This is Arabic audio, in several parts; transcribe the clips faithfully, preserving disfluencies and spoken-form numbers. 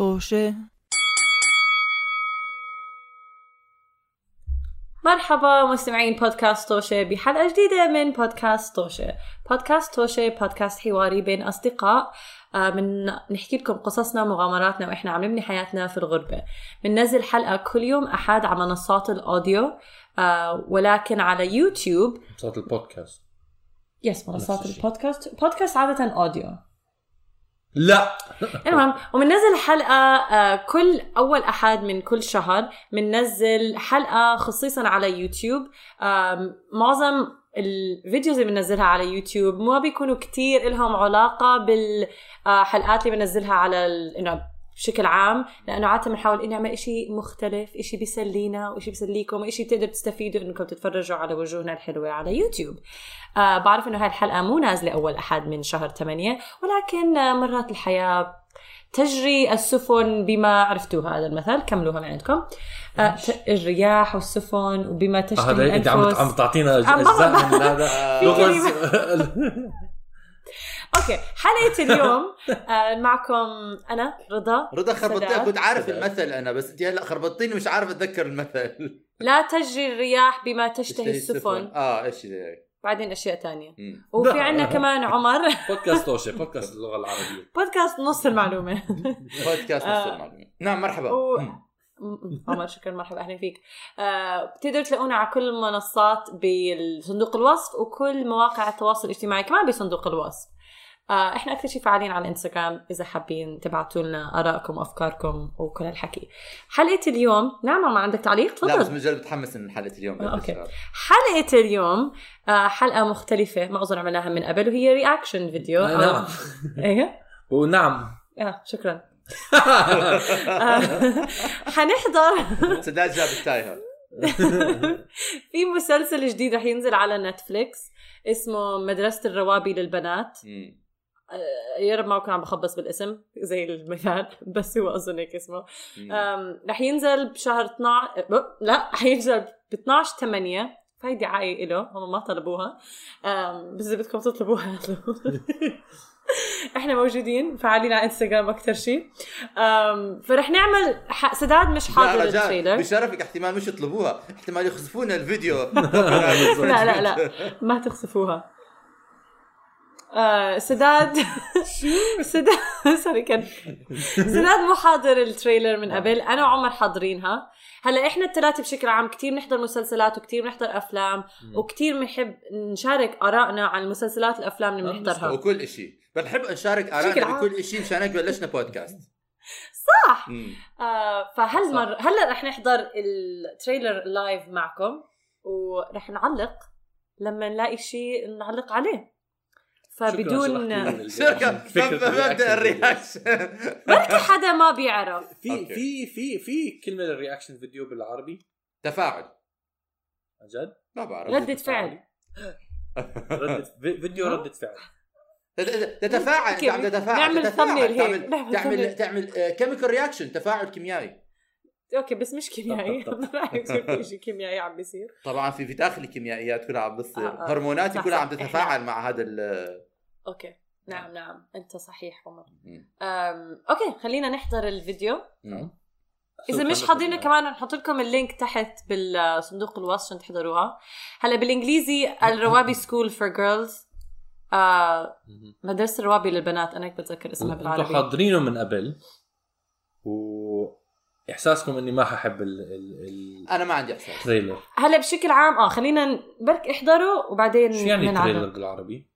طوشة. مرحبا مستمعين بودكاست توشة بحلقة جديدة من بودكاست توشة. بودكاست توشة بودكاست حواري بين أصدقاء، من نحكي لكم قصصنا ومغامراتنا وإحنا عم نبني حياتنا في الغربة. بننزل حلقة كل يوم أحد على منصات الأوديو، ولكن على يوتيوب منصات البودكاست. يس منصات البودكاست، بودكاست عادة أوديو. لا المهم، ومننزل حلقة كل أول أحد من كل شهر. مننزل حلقة خصيصا على يوتيوب. معظم الفيديوز اللي بننزلها على يوتيوب ما بيكونوا كتير إلهم علاقة بالحلقات اللي بننزلها على ال... بشكل عام، لأنه عادة بنحاول إنه نعمل إشي مختلف، إشي بيسلينا وإشي بيسليكم وإشي بتقدر تستفيدوا إنكم تتفرجوا على وجوهنا الحلوة على يوتيوب. آه بعرف إنه هاي الحلقة مو نازلة أول أحد من شهر ثمانية، ولكن آه مرات الحياة تجري السفن بما عرفتوها. هذا المثل كملوها من عندكم. آه الرياح والسفن وبما تشتهي الأنفس. أنت عم عم تعطينا أجزاء من هذا لغز. اوكي حلقة اليوم معكم انا رضا رضا خربطتني. كنت عارف المثل انا، بس انت هلا خربطتيني مش عارف اتذكر المثل. لا تجري الرياح بما تشتهي السفن. اه ايش ذاك؟ بعدين اشياء تانية. وفي عندنا كمان عمر بودكاست توشة، بودكاست اللغة العربية، بودكاست نص المعلومة. بودكاست نص المعلومة. نعم مرحبا عمر. شكرا، مرحبا، أهلا فيك. آه، بتقدروا تلاقونا على كل المنصات بصندوق الوصف، وكل مواقع التواصل الاجتماعي كمان بصندوق الوصف. آه، احنا أكثر شيء فعالين على الانستغرام، إذا حابين تبعتوا لنا آرائكم وأفكاركم وكل هالحكي. حلقة اليوم، نعم ما عندك تعليق؟ تفضل. لا بس مجرد متحمس من حلقة اليوم. آه، أوكي. حلقة اليوم آه، حلقة مختلفة، ما أظن عملناها من قبل، وهي رياكشن فيديو. نعم. إيه. ونعم. آه، شكرا. حنحضر صداج جاب التايهر في مسلسل جديد رح ينزل على نتفليكس اسمه مدرسة الروابي للبنات. يا رب ما كنت عم بخبص بالاسم زي المثال، بس هو أظن هيك اسمه. رح ينزل بشهر اثنا عشر، لا رح ينزل ب اثنا عشر ثمانية. هاي دعاية إله، هم ما طلبوها بس بدكم تطلبوها. احنا موجودين فعالين على انستغرام اكثر شيء. فرح نعمل ح... سداد مش حاضر التريلر بشرفك. احتمال مش يطلبوها، احتمال يخسفونا الفيديو. لا لا لا ما تخسفوها. آه سداد سداد سوري كان سداد مو حاضر التريلر من قبل. انا وعمر حاضرينها. هلا احنا الثلاثه بشكل عام كتير بنحضر مسلسلات وكتير بنحضر افلام، وكتير بنحب نشارك ارائنا عن المسلسلات والافلام اللي بنحضرها وكل شيء. بنحب نشارك ارائنا بكل شيء، مشان هيك بلشنا بودكاست. صح. آه فهل مر... هلا رح نحضر التريلر لايف معكم، ورح نعلق لما نلاقي شيء نعلق عليه. فبدون مبدأ الرياكشن بركي حدا ما بيعرف في في في في كلمة الرياكشن فيديو بالعربي تفاعل. أجد ما بعرف. ردة فعل. فيديو ردة فعل. تتفاعل. تعمل تفاعل. تعمل تعمل تعمل كيميكال رياكشن، تفاعل كيميائي. اوكي بس مش كيميائي. في شيء كيميائي عم بيصير طبعا. في في داخل الكيميائيات كلها عم بتصير، هرموناتي كلها عم تتفاعل مع هذا. اوكي نعم نعم انت صحيح عمر. اوكي خلينا نحضر الفيديو. اذا مش حاضرينه كمان نحط لكم اللينك تحت بالصندوق الوصف عشان تحضروها. هلا بالانجليزي الروابي سكول فور جيرلز، مدرسه الروابي للبنات. انا كنت بتذكر اسمها بالعربي. انتوا حاضرينه من قبل، و احساسكم اني ما ححب ال ال انا ما عندي احساس تريلر هلا بشكل عام. اه خلينا برك احضره وبعدين شو يعني تريلر بالعربي؟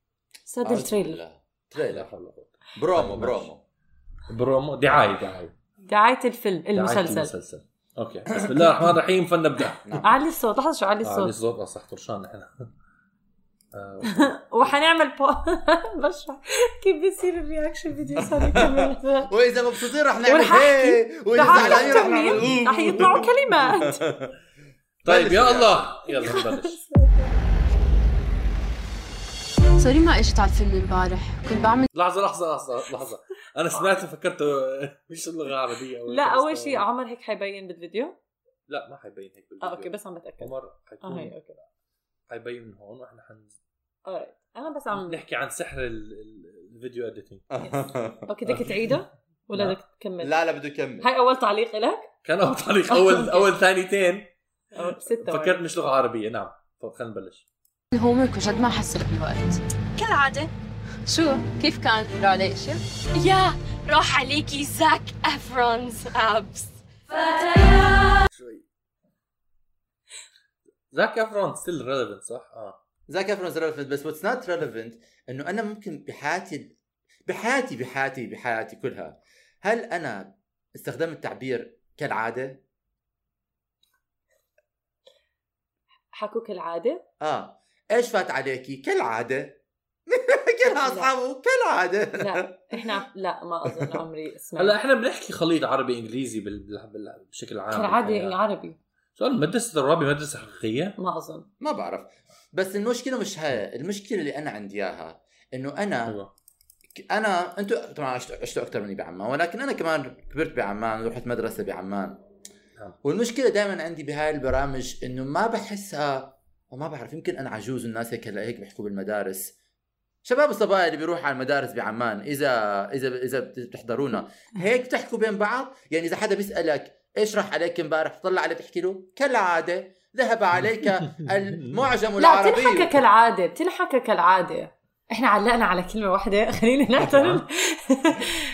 صدر تريلر تريلر برومو برومو برومو دعايه دعايه دعايه الفيلم المسلسل. اوكي بسم الله الرحمن الرحيم فنبدا. علي الصوت لحظه، شو علي الصوت؟ علي الصوت اه صح طرشان احنا. وحنعمل بس كيف بيصير الرياكشن فيديو صار كمان. واذا مبسوطين رح نعمل هيك، واذا زعلانين رح يطلعوا كلمات. طيب يا الله يلا نبلش. سوري ما اجيت على الفيلم امبارح، كنت بعمل لحظه لحظه لحظه لحظه انا سمعته فكرته مش اللغه العربيه. لا اول شيء عمر هيك حيبين بالفيديو؟ لا ما حيبين هيك بالفيديو. اوكي بس عم بتاكد عمر حيكون حيبين من هون، واحنا حن انا بس عم نحكي عن سحر الفيديو اديتنج. اوكي بدك تعيده؟ ولا بدك تكمل؟ لا لا بدي اكمل. هاي اول تعليق لك؟ كان اول تعليق اول اول ثانيتين اول ستة فكرت مش لغه عربيه. نعم طب خلينا نبلش. الهومورك وجد ما حسيت بالوقت كالعاده. شو كيف كان؟ راح علي شيء يا راح عليكي زاك افرونز ابس فتيات شوي. زاك افرون still relevant صح؟ اه زاك افرون relevant بس what's not relevant انه انا ممكن بحياتي بحياتي بحياتي بحياتي كلها هل انا استخدمت التعبير كالعاده؟ حكوا كالعاده؟ اه ايش فات عليكي؟ كالعاده كلها اصحابه كالعاده. لا احنا لا ما اظن عمري اسمع. هلا احنا بنحكي خليط عربي انجليزي بال... بشكل عام كالعاده يعني عربي. سؤال مدرسة الروابي مدرسة حقيقية؟ ما أظن ما بعرف. بس المشكلة مش هاي. المشكلة اللي أنا عندي إياها إنه أنا أوه. أنا أنتوا طبعا عشتوا أكتر مني بعمان ولكن أنا كمان كبرت بعمان ورحت مدرسة بعمان أوه. والمشكلة دائما عندي بهاي البرامج إنه ما بحسها وما بعرف. يمكن أنا عجوز والناس هيك هلا هيك بيحكوا بالمدارس. شباب الصبايا اللي بيروحوا على المدارس بعمان إذا إذا إذا بتحضرونا هيك بتحكوا بين بعض. يعني إذا حدا بيسألك ايش راح عليك امبارح تطلع عليه تحكي له كالعاده ذهب عليك المعجم العربي. لا تنحكى كالعاده تنحكى كالعاده. احنا علقنا على كلمه واحده خلينا نعترف.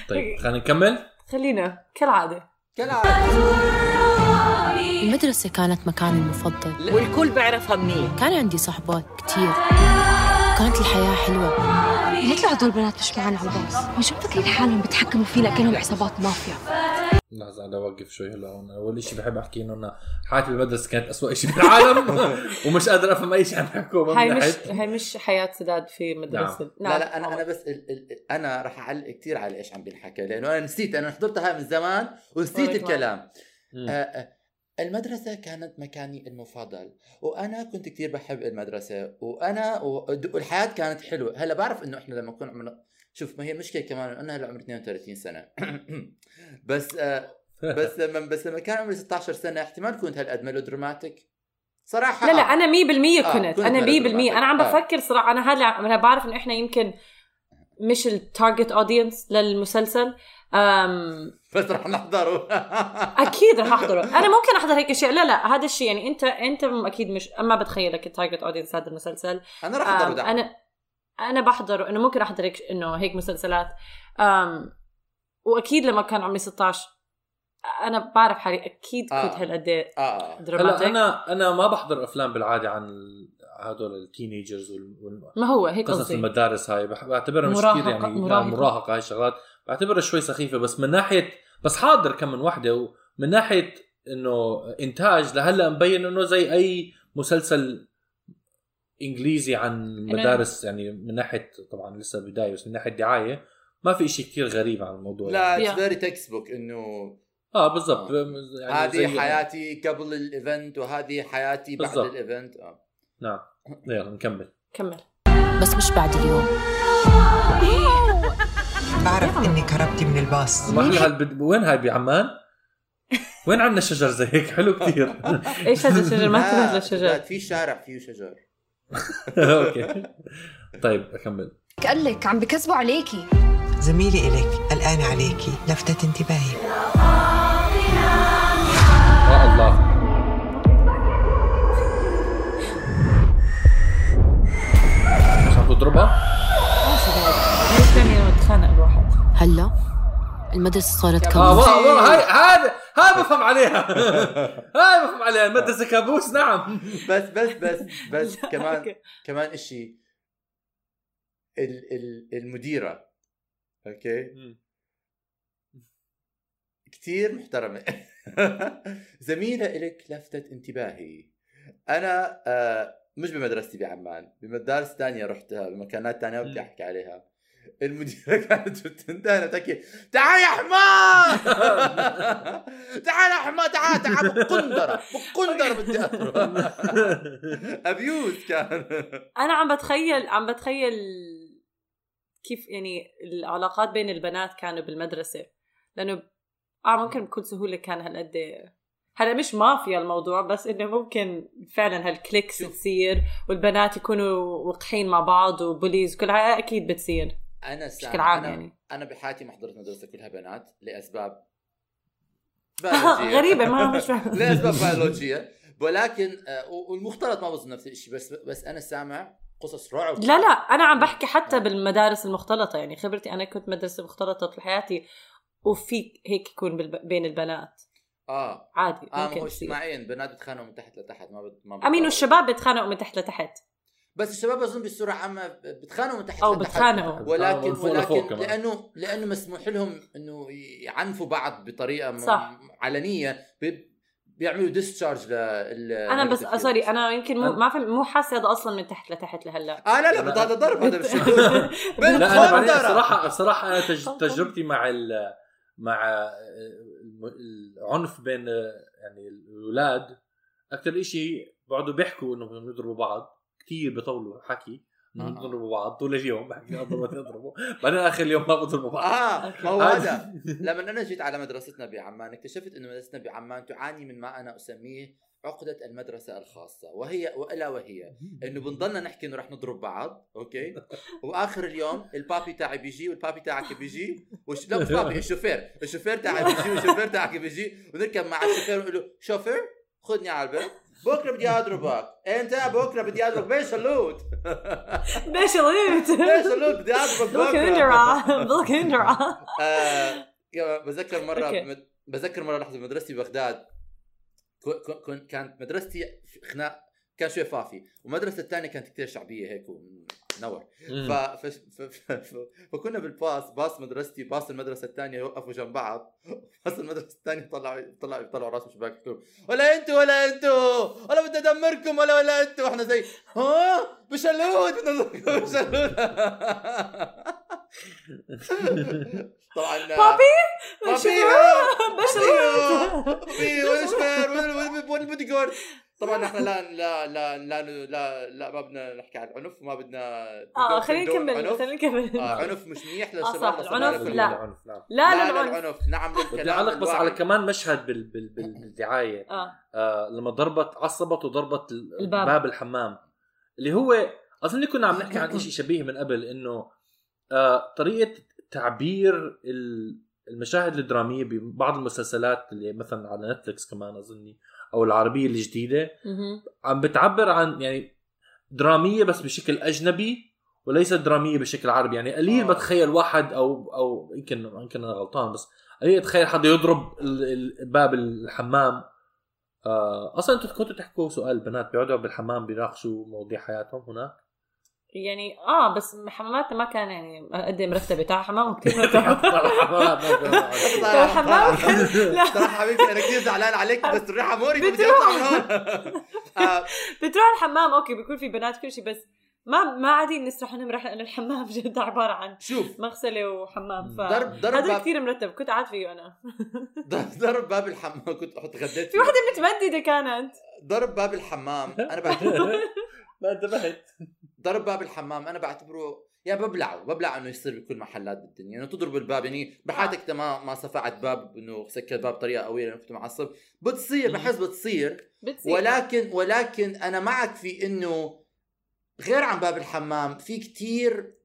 طيب خلينا نكمل. خلينا كالعاده كالعاده. المدرسه كانت مكاني المفضل والكل بعرفها مني. كان عندي صحبات كتير كانت الحياه حلوه. ليه طلعوا هدول البنات مش معنا على الباص؟ مش فاكرين حالهم بيتحكموا فينا كانهم عصابات مافيا. لحظة أنا أوقف شوي. هلا أول شيء بحب أحكي إنه أنا حياتي بالمدرسة كانت أسوأ شيء بالعالم ومش قادر أفهم أي شيء عم يحكوا. هاي مش هاي مش حياة سداد في مدرسة. نعم. نعم. لا لا أنا أوه. أنا بس ال ال أنا راح أعلق كتير على إيش عم بينحكى لأنه أنا نسيت. أنا حضرتها من زمان ونسيت الكلام. المدرسة كانت مكاني المفضل وأنا كنت كتير بحب المدرسة وأنا والحياة كانت حلوة. هلا بعرف إنه إحنا لما كنا عملنا شوف ما هي المشكلة كمان أنا هلا عمري اثنين وثلاثين سنة بس آه بس لما بس لما كان عمري ستة عشر سنة احتمال كنت هالقد ميلودراماتيك صراحة. لا لا آه. أنا مية بالمية كنت آه. أنا مية بالمية أنا عم بفكر صراحة. أنا هلا أنا بعرف إنه إحنا يمكن مش التارجت أودينس للمسلسل أم... بس رح نحضره أكيد رح أحضره. أنا ممكن أحضر هيك شيء. لا لا هذا الشيء يعني أنت أنت أكيد مش أما بتخيلك التارجت أودينس هذا المسلسل. أنا رح أحضره ده. أنا انا بحضر انه ممكن احضر انه هيك مسلسلات أم واكيد لما كان عمري ستة عشر انا بعرف حالي اكيد كنت آه. هالقد آه. دراماتيك. انا انا ما بحضر افلام بالعاده عن هذول التينيجرز وال... ما هو هيك قصص المدارس هاي بعتبرها مش كثير يعني مراهقه. مراهقه هاي الشغلات بعتبرها شوي سخيفه بس من ناحيه بس حاضر كم من وحده ومن ناحيه انه انتاج لهلا مبين انه زي اي مسلسل انجليزي عن مدارس يعني من ناحيه طبعا لسه بدايه بس من ناحيه دعايه ما في شيء كثير غريب عن الموضوع. لا يعني. it's very textbook انه اه بالضبط يعني هذه حياتي قبل الايفنت وهذه حياتي بعد الايفنت. اه نعم يلا نكمل كمل. بس مش بعد اليوم بعرف اني كربتي من الباص. وين هاي بعمان؟ وين عندنا شجر زي هيك حلو كثير. ايش هذا الشجر؟ ما تروح للشجر في شارع فيه شجر. اوكي طيب اكمل. قال لك عم بكذبوا عليكي زميلي الك الان عليكي لفتت انتباهي. يا الله مش عم تضربها؟ هلا المدرسه صارت كابوس. اه هاي هذا هاي بفهم عليها هاي بفهم عليها المدرسه كابوس. نعم بس بس بس بس كمان كمان اشي ال ال المديره اوكي كتير محترمه. زميله الك لفتت انتباهي. انا مش بمدرستي بعمان بمدارس تانية رحتها بمكانات تانية بدي احكي عليها. المديرة كانت بتندهني بتحكي تعال يا حمار تعال يا حمار تعال تعال بقندرة بقندرة بدي أضرب أبيوز كان. أنا عم بتخيل عم بتخيل كيف يعني العلاقات بين البنات كانوا بالمدرسة لأنه آه ممكن بكل سهولة كان هالقد. هلا مش مافيا الموضوع بس إنه ممكن فعلا هالكليكس تصير والبنات يكونوا وقحين مع بعض وبوليز كلها أكيد بتصير. انا بشكل عام أنا يعني انا بحياتي ما حضرت مدرسه كلها بنات لاسباب غريبه ما مش لاسباب بيولوجيه، ولكن والمختلط ما بظن نفس الشيء، بس بس انا سامع قصص رعب. لا لا انا عم بحكي حتى بالمدارس المختلطه، يعني خبرتي انا كنت مدرسه مختلطه طول حياتي، وفي هيك يكون بين البنات اه عادي ممكن اجتماعيين، بنات بتخانقوا من تحت لتحت، ما بت... ما امين، والشباب بتخانقوا من تحت لتحت، بس الشباب اظن بسرعه عامه بتخانقوا من تحت أو لتحت بتخانقوا، ولكن ولكن لانه لانه مسموح لهم انه يعنفوا بعض بطريقه م... علنيه، ب... بيعملوا ديسشارج لل انا بس سوري انا يمكن مو ما فهم مو حاسه هذا اصلا من تحت لتحت لهلا. اه لا لا بتضل ضرب هذا مش لا انا صراحه صراحه انا تجربتي مع ال مع العنف بين يعني الولاد اكثر شيء بقعدوا بيحكوا انه بنضربوا بعض كثير، بيطولوا حكي بنضربوا بعض طول اليوم، بحكي اضربوا اضربوا بعدين اخر اليوم ما بضربوا بعض. اه ما هو هذا لما انا جيت على مدرستنا بعمان اكتشفت انه مدرستنا بعمان تعاني من ما انا اسميه عقده المدرسه الخاصه، وهي والا وهي انه بنضلنا نحكي انه رح نضرب بعض، اوكي، واخر اليوم البابي تاعي بيجي والبابي تاعك بيجي وش... لا مش بابي، الشوفير الشوفير تاعي بيجي والشوفير تاعك بيجي، ونركب مع الشوفير ونقول له شوفير خذني على البيت، بكره بدي اضربك، انت بكره بدي اضربك بشلوت بشلوت بشلوت بدي اضربك بكره بالكندرا. بذكر مره بذكر مره لحظه مدرستي ببغداد، كانت مدرستي خناق كان شوي فافي، ومدرسة الثانية كانت كتير شعبية هيك ونور، فكنا بالباص، باص مدرستي باص المدرسة الثانية يوقفوا جنب بعض، باص المدرسة الثانية طلعوا طلعوا طلعوا راسهم شباك كلهم ولا انتوا ولا انتوا ولا بدي ادمركم ولا ولا انتوا، احنا زي ها بشلوت بدنا نضربكم بشلوت. طبعا بابي بشلوت بي ويشبر والبودي جارد. طبعا احنا لا لا لا لا لا, لا ما بدنا نحكي عن العنف، ما بدنا اه خلينا نكمل خلينا نكمل آه عنف مش منيح للشباب، العنف لا لا لا, لا, لا العنف نعم بدي اعلق بس على كمان مشهد بال بال بالدعايه آه. آه لما ضربت عصبت وضربت الباب. باب الحمام اللي هو اظن كنا عم نحكي عن شيء شبيه من قبل، انه آه طريقه تعبير المشاهد الدراميه ببعض المسلسلات اللي مثلا على نتفليكس كمان اظني او العربيه الجديده عم بتعبر عن يعني دراميه بس بشكل اجنبي وليس دراميه بشكل عربي، يعني قليل ما تخيل واحد او او يمكن يمكن انا غلطان بس قليل تخيل حد يضرب باب الحمام. اصلا انتوا كنتوا تحكوا سؤال بنات بيقعدوا بالحمام بيناقشوا مواضيع حياتهم هناك يعني اه بس حماماتنا ما كان يعني قد مرتبه، تاع حمام كثير مرتبه تاع حمام. لا حبيبي انا كثير زعلان عليك بس الريحه موري بدي اطلع من هون. بتروح الحمام اوكي بيكون في بنات كل شيء، بس ما ما عادي نسرح لهم رح لأن الحمام جد عباره عن مغسله وحمام، ف هذا كثير مرتب كنت قاعد فيه انا. ضرب باب الحمام كنت احط غديت في وحده متمدده كانت ضرب باب الحمام، انا بعتبره ما انتبهت ضرب باب الحمام انا بعتبره يا ببلعه ببلع انه يصير بكل محلات بالدنيا، انه تضرب الباب يعني بحياتك ما ما صفعت باب انه سكر باب طريقه قويه لانه كنت معصب، بتصير بحس بتصير ولكن ولكن انا معك في انه غير عن باب الحمام في كتير،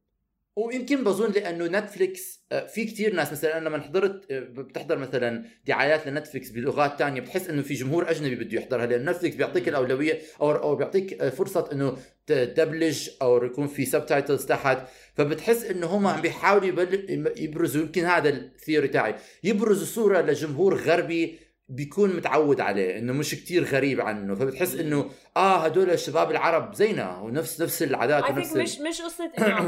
ويمكن بظن لانه نتفليكس في كتير ناس مثلا انا لما حضرت بتحضر مثلا دعايات لنتفليكس بلغات تانية بتحس انه في جمهور اجنبي بده يحضرها، لان نتفليكس بيعطيك الاولويه او او بيعطيك فرصه انه تدبلج او يكون في سبتايتلز تحت، فبتحس انه هم عم بيحاولوا يبرزوا يمكن هذا الثيوري تاعي يبرزوا صوره لجمهور غربي بيكون متعود عليه انه مش كتير غريب عنه، فبتحس انه اه هدول الشباب العرب زينا ونفس نفس العادات ونفس مش مش قصه انه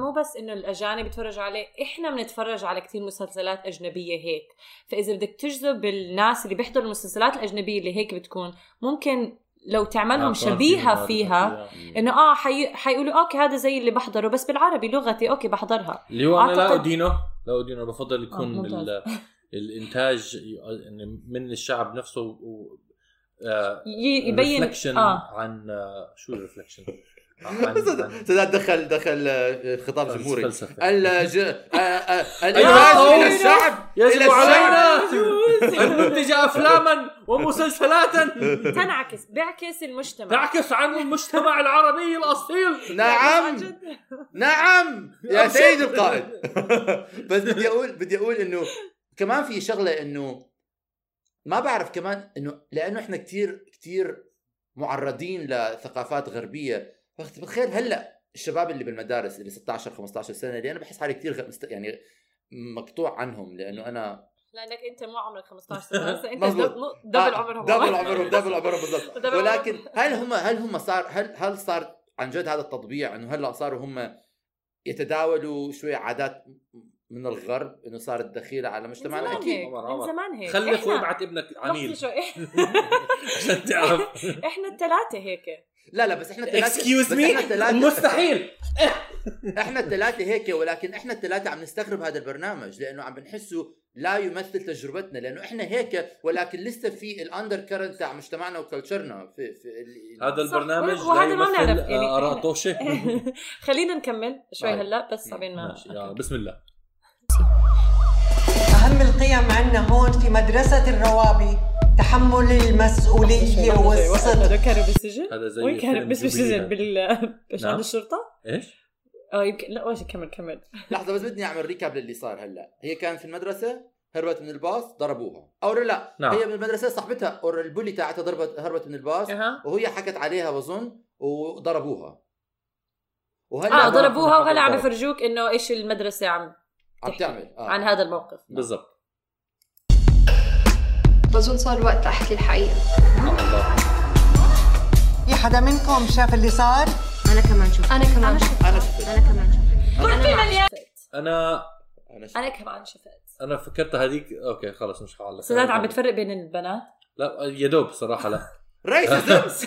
مو بس انه الاجانب بيتفرج عليه، احنا بنتفرج على كتير مسلسلات اجنبيه هيك، فاذا بدك تجذب الناس اللي بيحضروا المسلسلات الاجنبيه اللي هيك بتكون ممكن لو تعملهم شبيهه فيها انه اه حي... حيقولوا اوكي هذا زي اللي بحضره بس بالعربي لغتي اوكي بحضرها. لو انا لا ادينه لا ادينه بفضل يكون آه الانتاج من الشعب نفسه و يبين آه. عن شو الريفلكشن دخل دخل خطاب جمهوري الانتاج من الشعب الى الشعب انتج افلاما ومسلسلات تنعكس، بيعكس المجتمع، بيعكس عن المجتمع العربي الاصيل. نعم نعم يا سيد القائد. بس بدي اقول بدي اقول انه كمان في شغله، انه ما بعرف كمان انه لانه احنا كتير كتير معرضين لثقافات غربيه. فاخت بالخير هلا الشباب اللي بالمدارس اللي ستة عشر خمسة عشر سنه، اللي انا بحس حالي كتير يعني مقطوع عنهم، لانه انا لانك انت مو عمرك خمسة عشر سنه، انت دبل عمرهم دبل عمرهم دبل عمرهم بالضبط. ولكن هل هم هل هم صار هل هل صار عن جد هذا التطبيع، انه هلا صاروا هم يتداولوا شويه عادات من الغرب، انه صارت دخيله على مجتمعنا؟ اكيد من زمان هيك. خلف وابعت ابنك عنيل عشان تعرف. احنا الثلاثه هيك. لا لا بس احنا الثلاثه مستحيل احنا الثلاثه هيك، ولكن احنا الثلاثه عم نستغرب هذا البرنامج لانه عم بنحسه لا يمثل تجربتنا، لانه احنا هيك، ولكن لسه في الاندر كارنت تاع مجتمعنا وكلتشرنا في, في هذا البرنامج. وهذا ما بنعرف اراء توشة. خلينا نكمل شوي هلا بس عبين ما بسم الله. أهم القيم عندنا هون في مدرسة الروابي تحمل المسؤولية والصدق. هذا كهرب السجن؟ هذا زي كهرب السجن بالشرطة الشرطة؟ إيش؟ آه يمكن لا واش كمل كمل لحظة بس بدني أعمل ريكاب للي صار هلا. هي كان في المدرسة، هربت من الباص ضربوها، أو لا نعم. هي من المدرسة صاحبتها أو البولي تاعتها ضربت، هربت من الباص أه. وهي حكت عليها بظن وضربوها، وهلا آه ضربوها، وهلا عم يفرجوك إنه إيش المدرسة عم عم تعمل آه. عن هذا الموقف بالضبط. بظن صار وقت احكي الحقيقه. الله في حدا منكم شاف اللي صار؟ انا كمان شفت انا كمان شفت انا شفت انا كمان شفت انا انا كمان شفت انا فكرت هذيك. اوكي خلص مش حعلق. سداد عم بتفرق بين البنات؟ لا يا دوب صراحه. لا ريسز.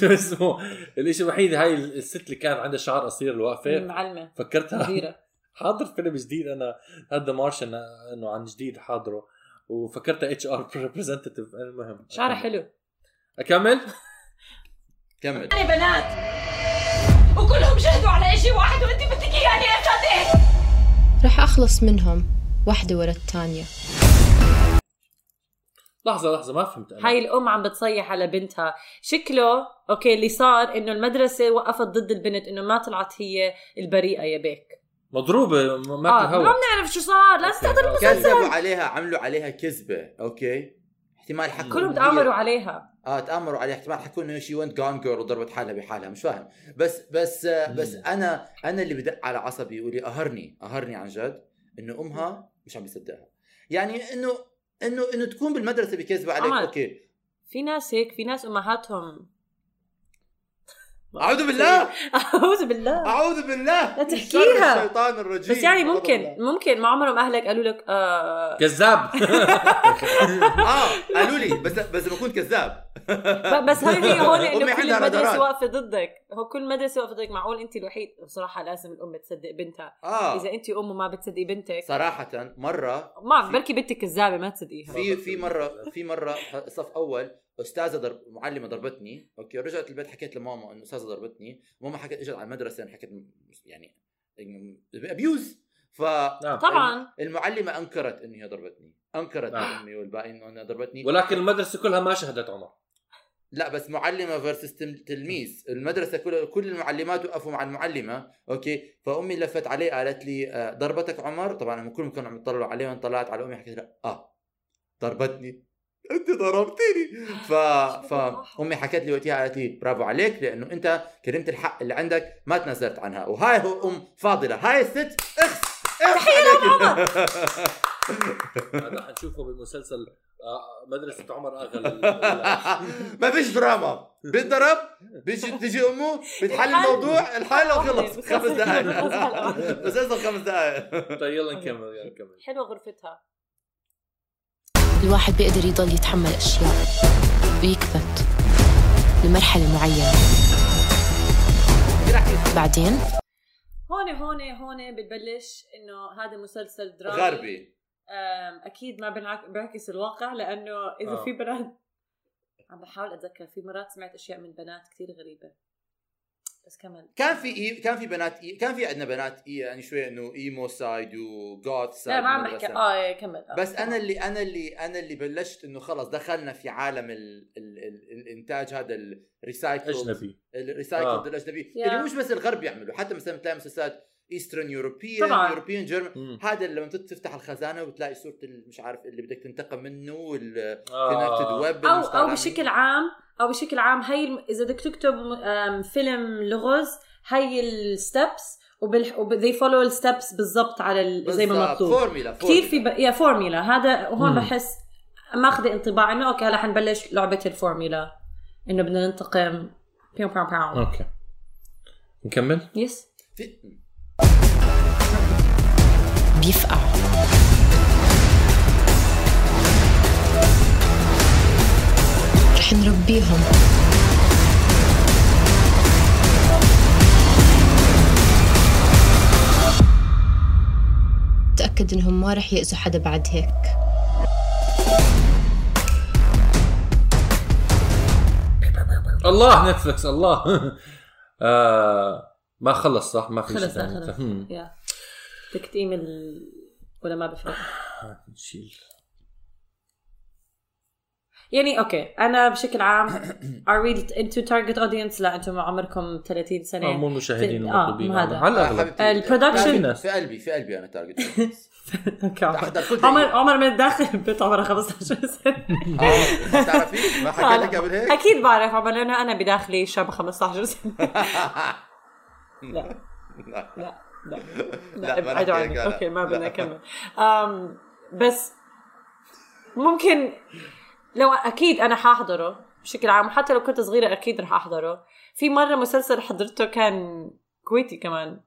شو اسمه الاشي الوحيد، هاي الست اللي كان عندها شعر قصير الواقفه معلمه، فكرتها كبيره. حاضر فيلم جديد انا هذا مارشن انه عن جديد حاضره، وفكرتها اتش ار ريبريزنتيف. المهم شعر حلو. اكمل كمل. انا بنات وكلهم جهدوا على شيء واحد، وانت بدك اياني اصدق؟ رح اخلص منهم واحده ورا الثانيه. لحظة لحظة ما فهمت أنا. هاي الأم عم بتصيح على بنتها شكله. أوكي اللي صار إنه المدرسة وقفت ضد البنت، إنه ما طلعت هي البريئة يا بيك، مضروبة ما آه. الهوى. ما بنعرف شو صار، لا استحضر المسلسل. كذبوا عليها، عملوا عليها كذبة. أوكي احتمال حكوا كلهم تآمروا عليها آه تآمروا عليها، احتمال حكوا إنه شي وانت gone girl وضربت حالها بحالها، مش فاهم. بس بس بس أنا أنا اللي بدق على عصبي واللي قهرني قهرني عن جد إنه أمها مش عم بيصدقها، يعني إنه انه انه تكون بالمدرسه بكذبه عليك. اوكي في ناس هيك، في ناس امهاتهم اعوذ بالله اعوذ بالله اعوذ بالله لا تحكيها الشيطان الرجيم. بس يعني ممكن ممكن ما عمرهم اهلك قالوا لك آه كذاب. اه قالوا لي بس بس بكون كذاب. بس هاي هي هون انه كل المدرسه واقفه ضدك، هو كل مدرسه واقفه ضدك. معقول انت الوحيد؟ بصراحه لازم الام تصدق بنتها آه. اذا انت ام ما بتصدقي بنتك صراحه. مره ما بركي بنتك كذابه ما تصدقيها. في في مره في مره صف اول استاذه ضرب معلمه ضربتني. اوكي رجعت البيت حكيت لماما انه استاذه ضربتني، ماما حكت اجت على المدرسه حكت يعني ابيوز. ف طبعا المعلمه انكرت انه هي ضربتني، انكرت آه. امي والباقي انه انا ضربتني، ولكن المدرسه كلها ما شهدت عمر. لا بس معلمه فيرسس تلميذ، المدرسه كلها كل المعلمات وقفوا مع المعلمه. اوكي فامي لفت علي قالت لي ضربتك عمر؟ طبعا هم كلهم كانوا عم يطلعوا علي، وانا طلعت على امي حكيت لها اه ضربتني، انت ضربتني. ف فامي حكت لي وقتها قالت لي برافو عليك لانه انت كلمت الحق اللي عندك ما تنازلت عنها، وهاي هو ام فاضله، هاي الست اخس هذا حنشوفه بالمسلسل مدرسة عمر أغل. ما فيش دراما، بيتضرب بيجي تجي أمه بتحل الموضوع الحالة وخلص. خمس دقائق مسلسل خمس دقائق. طيب يلا نكمل يلا نكمل. حلوة غرفتها. الواحد بيقدر يضل يتحمل أشياء ويكبت لمرحلة معينة، بعدين هون هون هون بتبلش انه هذا مسلسل درامي غربي اكيد ما بيعكس الواقع، لانه اذا آه. في بنات عم بحاول اتذكر، في مرات سمعت اشياء من بنات كثير غريبه بس كمل. كان في إيه كان في بنات إيه كان في عندنا بنات إيه يعني شوية إنه إيمو سايد وجوت سايد. لا ما عم بحكي آه كمل. آه. بس أنا اللي أنا اللي أنا اللي بلشت إنه خلاص دخلنا في عالم ال ال ال الإنتاج هذا الريسايكل الأجنبي الريسايكل آه. الأجنبي yeah. اللي مش بس الغرب يعملوا، حتى مثلا تلاقي مسلسلات ايسترن يوروبيان يوروبيان جيرمان، هذا لما تفتح الخزانه وتلاقي صوره مش عارف اللي بدك تنتقم منه الكونكتد ويب او او بشكل عام او بشكل عام هي اذا بدك تكتب فيلم لغز هي الستبس وبالذي فولو الستبس بالضبط على زي ما مكتوب فورميلا كثير في ب... يا فورميلا هذا هون بحس ماخذ انطباع انه اوكي هلا حنبلش لعبه الفورميلا انه بدنا ننتقم بيو بيو بيو. اوكي نكمل يس في... بيفقعوا رح نربيهم تأكد إنهم ما رح يأذوا حدا بعد هيك. الله نتفليكس الله آه ما خلص صح ما في شيء ثاني تكتيم ال ولا ما بفرق نشيل يعني اوكي انا بشكل عام I read into target audience لا انتم عمركم ثلاثين سنه اه مو المشاهدين المطلوبين آه على الاغلب البرودكشن في قلبي في قلبي انا تارجت اوكي عمر عمر من داخل بيت عمره خمسة عشر سنه اه تعرفي ما حكيت لك قبل هيك اكيد بعرف عمر لانه انا بداخلي شاب خمسة عشر سنه لا لا لا لا لا, لا ما أدري أوكي ما بدنا كمل أم بس ممكن لو أكيد أنا حاحضره بشكل عام حتى لو كنت صغيرة أكيد رح أحضره. في مرة مسلسل حضرته كان كويتي كمان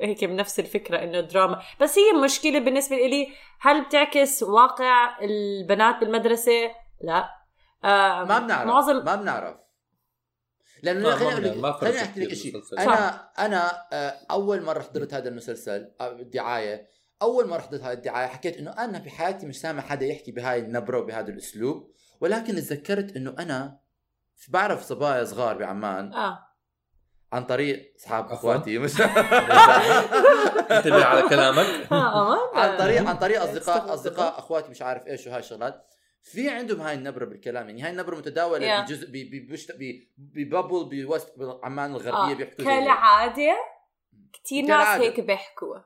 هيك بنفس الفكرة إنه دراما، بس هي مشكلة بالنسبة لي هل بتعكس واقع البنات بالمدرسة؟ لا ما بنعرف معظم... ما بنعرف لأنه خليني خليني أحكي لك شيء. أنا أنا أول مرة حضرت هذا المسلسل الدعاية، أول مرة حضرت هذه الدعاية حكيت إنه أنا بحياتي مش سامع حدا يحكي بهاي النبرة وبهذا الأسلوب، ولكن تذكرت إنه أنا بعرف صبايا صغار بعمان آه. عن طريق أصحاب أخواتي مش انتبه على كلامك عن طريق عن طريق أصدقاء أصدقاء أخواتي مش عارف إيش وهاي الشغلات. في عندهم هاي النبرة بالكلام، يعني هاي النبرة متداولة yeah. بجزء ببابل بوست عمان الغربية آه. بيحكوا كالعادة كتير ناس هيك بيحكوا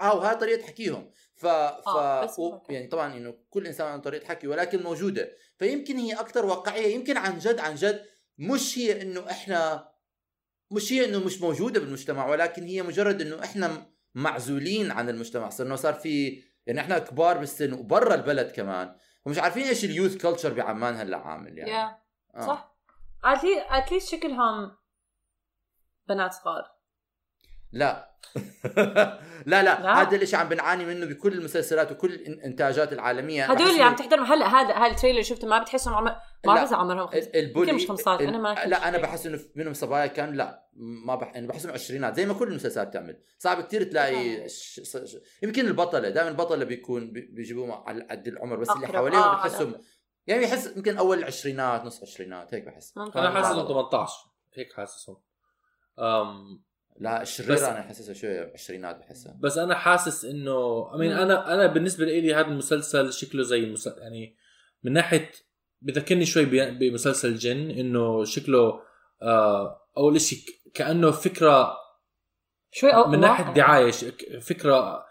اه وهاي طريقة حكيهم ف, ف... آه. و... يعني طبعا انه كل انسان عنده طريقة حكي ولكن موجودة، فيمكن هي اكتر واقعية، يمكن عن جد عن جد مش هي انه احنا مش هي انه مش موجودة بالمجتمع، ولكن هي مجرد انه احنا معزولين عن المجتمع، صرنا صار في يعني احنا كبار بالسن وبرا البلد كمان ومش عارفين ايش اليوث كلتشر بعمان هلا عامل يعني yeah. آه. صح عادي اكيد شكلهم بنات صغار لا لا لا هذا الاشي عم بنعاني منه بكل المسلسلات وكل الانتاجات العالميه. هدول اللي عم تحضرهم هلا هذا هاي التريلر شفته ما بتحسهم عمر ما بزع عمرهم البولي مش خمسات انا ما لا انا بحس انه منهم صبايا كان لا ما بح... يعني بحسهم عشرينات زي ما كل المسلسلات بتعمل. صعب كتير تلاقي ش... ش... ش... يمكن البطله دائما البطله بيكون بيجيبوهم على قد العمر بس اللي حواليهم آه بحسهم آه يعني بحس يمكن اول العشرينات نص العشرينات هيك بحس انا حاسس انه ثمانية عشر هيك حاسسهم امم لا الشريرة أنا حاسسها شوية عشرينات بحسها. بس أنا حاسس إنه I mean أنا أنا بالنسبة لي هذا المسلسل شكله زي المسلسل يعني من ناحية بذكرني شوي بمسلسل جن إنه شكله آه أول إشي كأنه فكرة شوي أو من ناحية دعاية فكرة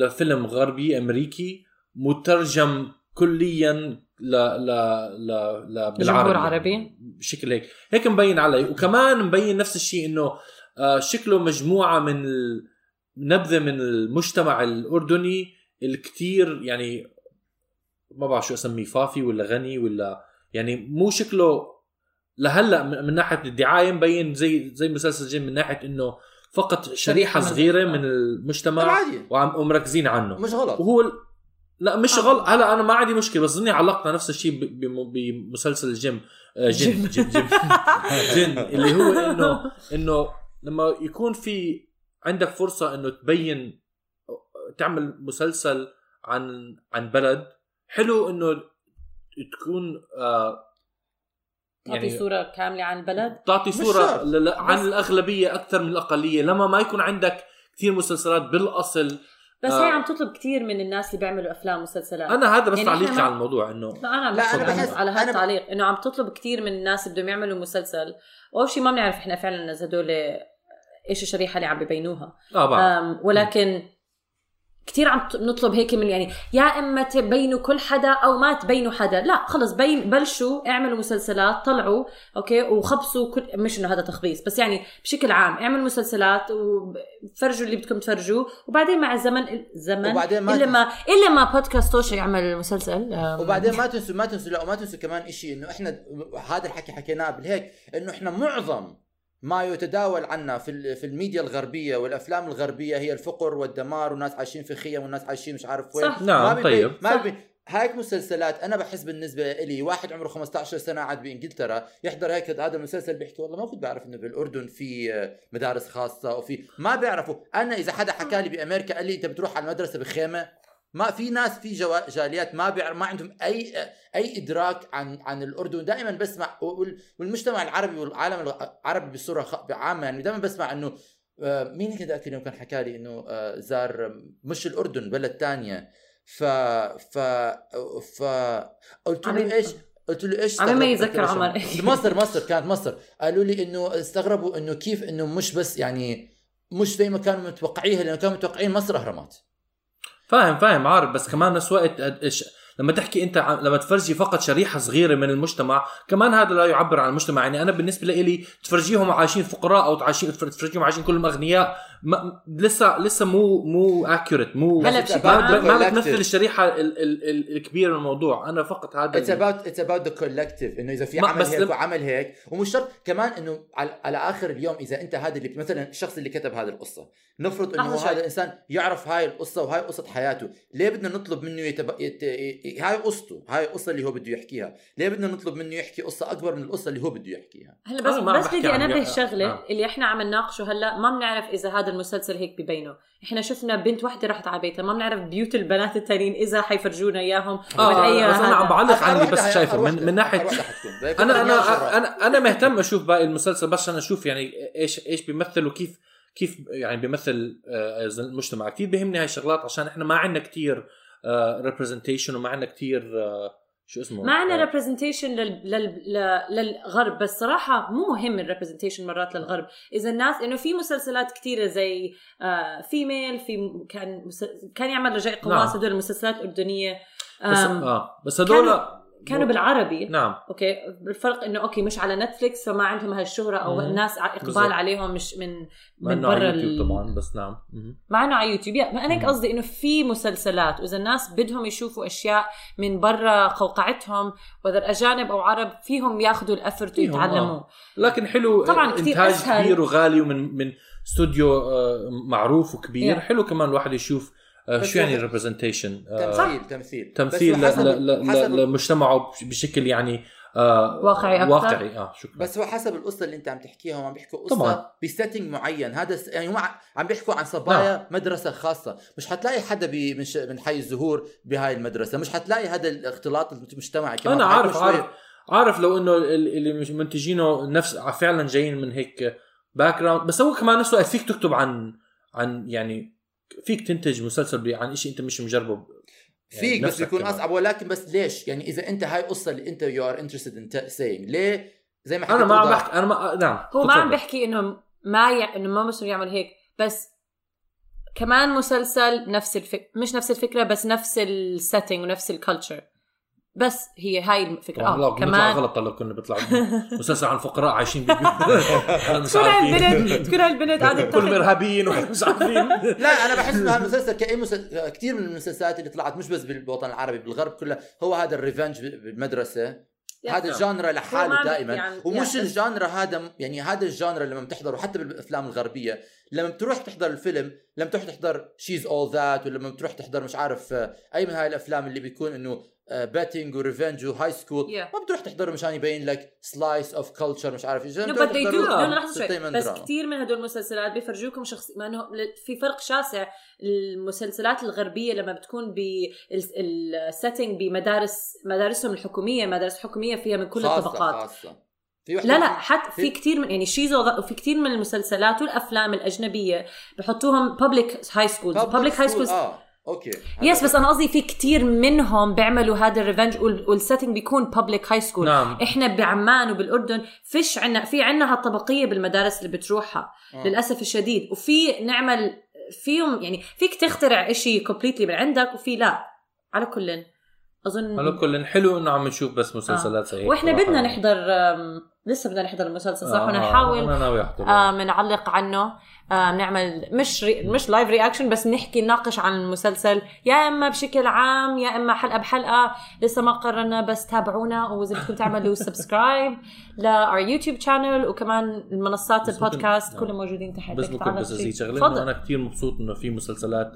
لفيلم غربي أمريكي مترجم كليا ل ل ل ل بالعربي العربي شكل هيك هيك مبين علي. وكمان مبين نفس الشيء إنه شكله مجموعة من نبذة من المجتمع الأردني الكتير يعني ما بعرف شو أسميه فافي ولا غني ولا يعني مو شكله لهلأ من ناحية الدعاية مبين زي زي مسلسل جيم من ناحية إنه فقط شريحة صغيرة من المجتمع وعم مركزين عنه مش غلط وهو لا مش آه. غلط هلا انا ما عندي مشكله بس ظني علاقتنا نفس الشيء بمسلسل جيم جن جن جن, جن اللي هو انه انه لما يكون في عندك فرصه انه تبين تعمل مسلسل عن عن بلد حلو انه تكون آه تعطي يعني صورة كاملة عن البلد، تعطي صورة ل... عن الأغلبية أكثر من الأقلية، لما ما يكون عندك كثير مسلسلات بالأصل. بس آه. هي عم تطلب كثير من الناس اللي بيعملوا أفلام مسلسلات. أنا هذا بس يعني تعليق ما... على الموضوع إنه لا أنا لا أنا بحس على هذا التعليق ب... إنه عم تطلب كثير من الناس اللي بدهم يعملوا مسلسل، أو شيء ما بنعرف إحنا فعلًا الناس هدول إيش الشريحة اللي عم بيبينوها. آه ولكن م. كتير عم نطلب هيك من يعني يا إما تبينوا كل حدا أو ما تبينوا حدا، لا خلص بين بلشوا اعملوا مسلسلات، طلعوا أوكي وخبصوا كل، مش إنه هذا تخبيص بس يعني بشكل عام اعملوا مسلسلات وفرجوا اللي بدكم تفرجوا، وبعدين مع الزمن الزمن إلا ما إلا ما بودكاست توشة يعمل مسلسل. وبعدين ما تنسوا ما تنسوا لا وما تنسوا كمان إشي إنه إحنا هذا الحكي حكيناه بالهيك، إنه إحنا معظم ما يتداول عنا في في الميديا الغربية والأفلام الغربية هي الفقر والدمار، والناس عايشين في خيام، والناس عايشين مش عارف وين. ما بي طيب. ما بي هيك مسلسلات. أنا بحس بالنسبة إلي واحد عمره خمستعشر سنة قاعد بإنجلترا يحضر هيك هذا المسلسل بيحكي والله ما كنت بعرف إنه بالأردن في مدارس خاصة وفي ما بيعرفوا. أنا إذا حدا حكالي بأمريكا قال لي أنت بتروح على المدرسة بخيمة، ما في ناس في جوا... جاليات ما بيع... ما عندهم أي أي إدراك عن عن الأردن. دائما بسمع والمجتمع العربي والعالم العربي بصورة خ... عامة يعني دائما بسمع إنه مين كده أكل يوم كان حكالي إنه زار مش الأردن بلد تانية، ف ف ف قلت له إيش قلت له إيش عم ما يذكر عمر مصر مصر كانت مصر، قالوا لي إنه استغربوا إنه كيف إنه مش بس يعني مش زي ما كانوا متوقعيها، لأنه كانوا متوقعين مصر أهرامات. فاهم فاهم عارف، بس كمان نفس الوقت لما تحكي انت لما تفرجي فقط شريحه صغيره من المجتمع كمان هذا لا يعبر عن المجتمع. يعني انا بالنسبه لي تفرجيهم عايشين فقراء او تعيشين تفرجيهم عايشين كلهم اغنياء، لسه لسه مو مو اكيوريت، مو ما بتمثل الشريحه ال ال الكبيره من الموضوع. انا فقط هذا it's about it's about the collective، انه اذا في عمل هيك وعمل هيك، ومش شرط كمان انه على, على اخر اليوم اذا انت هذا اللي مثلا الشخص اللي كتب هذه القصه، نفرض انه هذا الانسان يعرف هاي القصه وهاي قصه حياته، ليه بدنا نطلب منه يتب... يت... هاي قصته، هاي قصة اللي هو بده يحكيها، ليه بدنا نطلب منه يحكي قصة أكبر من القصة اللي هو بده يحكيها؟ هلا بس آه بس بدي أنبه شغلة آه. اللي إحنا عم نناقشه هلا ما بنعرف إذا هذا المسلسل هيك ببينه، إحنا شفنا بنت واحدة راحت على بيتها، ما بنعرف بيوت البنات التانيين إذا حيفرجونا إياهم. آه بس أنا عم بعلق عن اللي بس شايفه من, من ناحية أنا أنا أنا أنا مهتم أشوف باقي المسلسل بس أنا أشوف يعني إيش إيش بيمثل وكيف كيف يعني بيمثل المجتمع. كتير بيهمني هاي الشغلات عشان إحنا ما عنا كتير ريبريزنتيشن uh, وما عندنا كتير uh, شو اسمه ما عندنا ريبريزنتيشن للغرب. بس صراحه مو مهم الريبريزنتيشن مرات للغرب، اذا الناس انه في مسلسلات كتيرة زي uh, فيميل في كان مسل... كان يعمل رجاء قواس هذول المسلسلات الاردنيه um, بس اه بس هذول كانوا... كانوا بالعربي. نعم. اوكي بالفرق انه اوكي مش على نتفليكس فما عندهم هالشهرة او مم. الناس اقبال بالزبط. عليهم مش من من برا اليوتيوب طبعا. بس نعم معنا على يوتيوب. ما انا قصدي انه في مسلسلات واذا الناس بدهم يشوفوا اشياء من برا قوقعتهم وذا اجانب او عرب فيهم ياخذوا الافرت ويتعلموا. آه. لكن حلو طبعا انتاج أسهل. كبير وغالي ومن من استوديو معروف وكبير. yeah. حلو كمان الواحد يشوف شو يعني ريبريزنتيشن تمثيل تمثيل تمثيل لمجتمعه بشكل يعني آه واقعي أكثر. واقعي اه شكرا. بس هو حسب القصه اللي انت عم تحكيها، وعم بيحكوا قصه بسيتنج معين. هذا يعني عم بيحكوا عن صبايا نعم. مدرسه خاصه، مش حتلاقي حدا من حي الزهور بهاي المدرسه، مش حتلاقي هذا الاختلاط المجتمعي. كمان انا عارف عارف عارف لو انه اللي منتجينه نفس فعلا جايين من هيك باك جراوند. بس هو كمان نفسه فيك تكتب عن عن يعني فيك تنتج مسلسل عن إشي أنت مش مجربه يعني فيك، بس يكون كمان أصعب. ولكن بس ليش يعني إذا أنت هاي قصة اللي أنت you are interested in saying ليه زي ما أنا ما عم بحكي أنا ما نعم هو ما عم بحكي إنهم ما يع... إنه ما مسؤول يعمل هيك، بس كمان مسلسل نفس الفك مش نفس الفكرة بس نفس السيتنج ونفس الكالتشر، بس هي هاي الفكرة. آه كمان غلط طلع كنا بيطلع مسلسل عن فقراء عايشين ببيوت تكون هالبنت تكون هالبنت قاعدة كلهم إرهابيين ومش عارفين. لا أنا بحس إنه هالمسلسل كأي مسلسل كتير من المسلسلات اللي طلعت مش بس بالوطن العربي بالغرب كله هو هذا الريفنج بالمدرسة. هذا الجانرا لحاله دائما يعني ومش يعني الجانرا هذا يعني هذا الجانرا لما بتحضره حتى بالأفلام الغربية لما بتروح تحضر الفيلم لما تروح تحضر she's all that ولما بتروح تحضر مش عارف أي من هاي الأفلام اللي بيكون إنه باتينج وريفنج وهاي سكول yeah. ما بتروح تحضره مشان يبين لك سلايس اوف كلتشر مش عارف ايش no, no, بس كتير من هدول المسلسلات بيفرجوكم شخص ما انه في فرق شاسع. المسلسلات الغربيه لما بتكون بالسيتنج بمدارس مدارسهم الحكوميه مدارس حكوميه فيها من كل الطبقات لا لا حتى في كتير من يعني شيزو غ... في كتير من المسلسلات والافلام الاجنبيه بحطوهم بابليك هاي سكولز بابليك هاي سكولز اوكي يس بس انا قصدي في كتير منهم بيعملوا هذا الريفنج والسيتنج بيكون بابليك هاي سكول. احنا بعمان وبالاردن فيش عنا في عنا هالطبقيه بالمدارس اللي بتروحها آه. للاسف الشديد. وفي نعمل فيهم يعني فيك تخترع إشي كومبليتلي من عندك وفي لا. على كلن اظن على كلن حلو انه عم نشوف بس مسلسلات صحيحه آه. واحنا بدنا نحضر لسه بدنا نحضر المسلسل صح آه. ونحاول بنعلق آه عنه آه بنعمل مش ري... مش لايف رياكشن بس نحكي نناقش عن المسلسل يا اما بشكل عام يا اما حلقه بحلقه. لسه ما قررنا بس تابعونا واذا بدكم تعملوا سبسكرايب لار يوتيوب شانل وكمان منصات البودكاست كلهم موجودين تحت. بس ممكن بس زي شغله انا كثير مبسوط انه في مسلسلات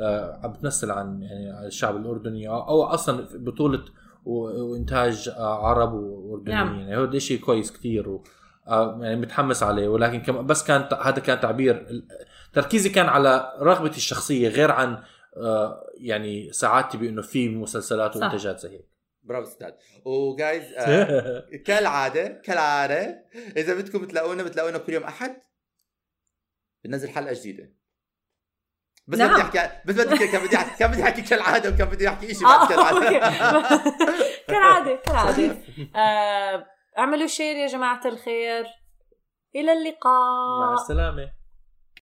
آه عم بتنسل عن يعني الشعب الاردني او اصلا بطوله وانتاج عرب واردنيين يعني هذا شيء كويس كثير و... يعني متحمس عليه. ولكن كم... بس كان هذا كان تعبير تركيزي كان على رغبتي الشخصيه غير عن يعني سعادتي بانه في مسلسلات وانتاجات زي هيك. برافو استاذ. وجايز كالعاده كالعاده اذا بدكم تلاقونا بتلاقونا كل يوم احد بننزل حلقه جديده. بس بدي احكي بس بدي كم بدي احكي كم بدي احكي كالعاده وكم بدي احكي شيء بعد كالعاده كالعاده كالعاده. اعملوا شير يا جماعة الخير. إلى اللقاء. مع السلامة.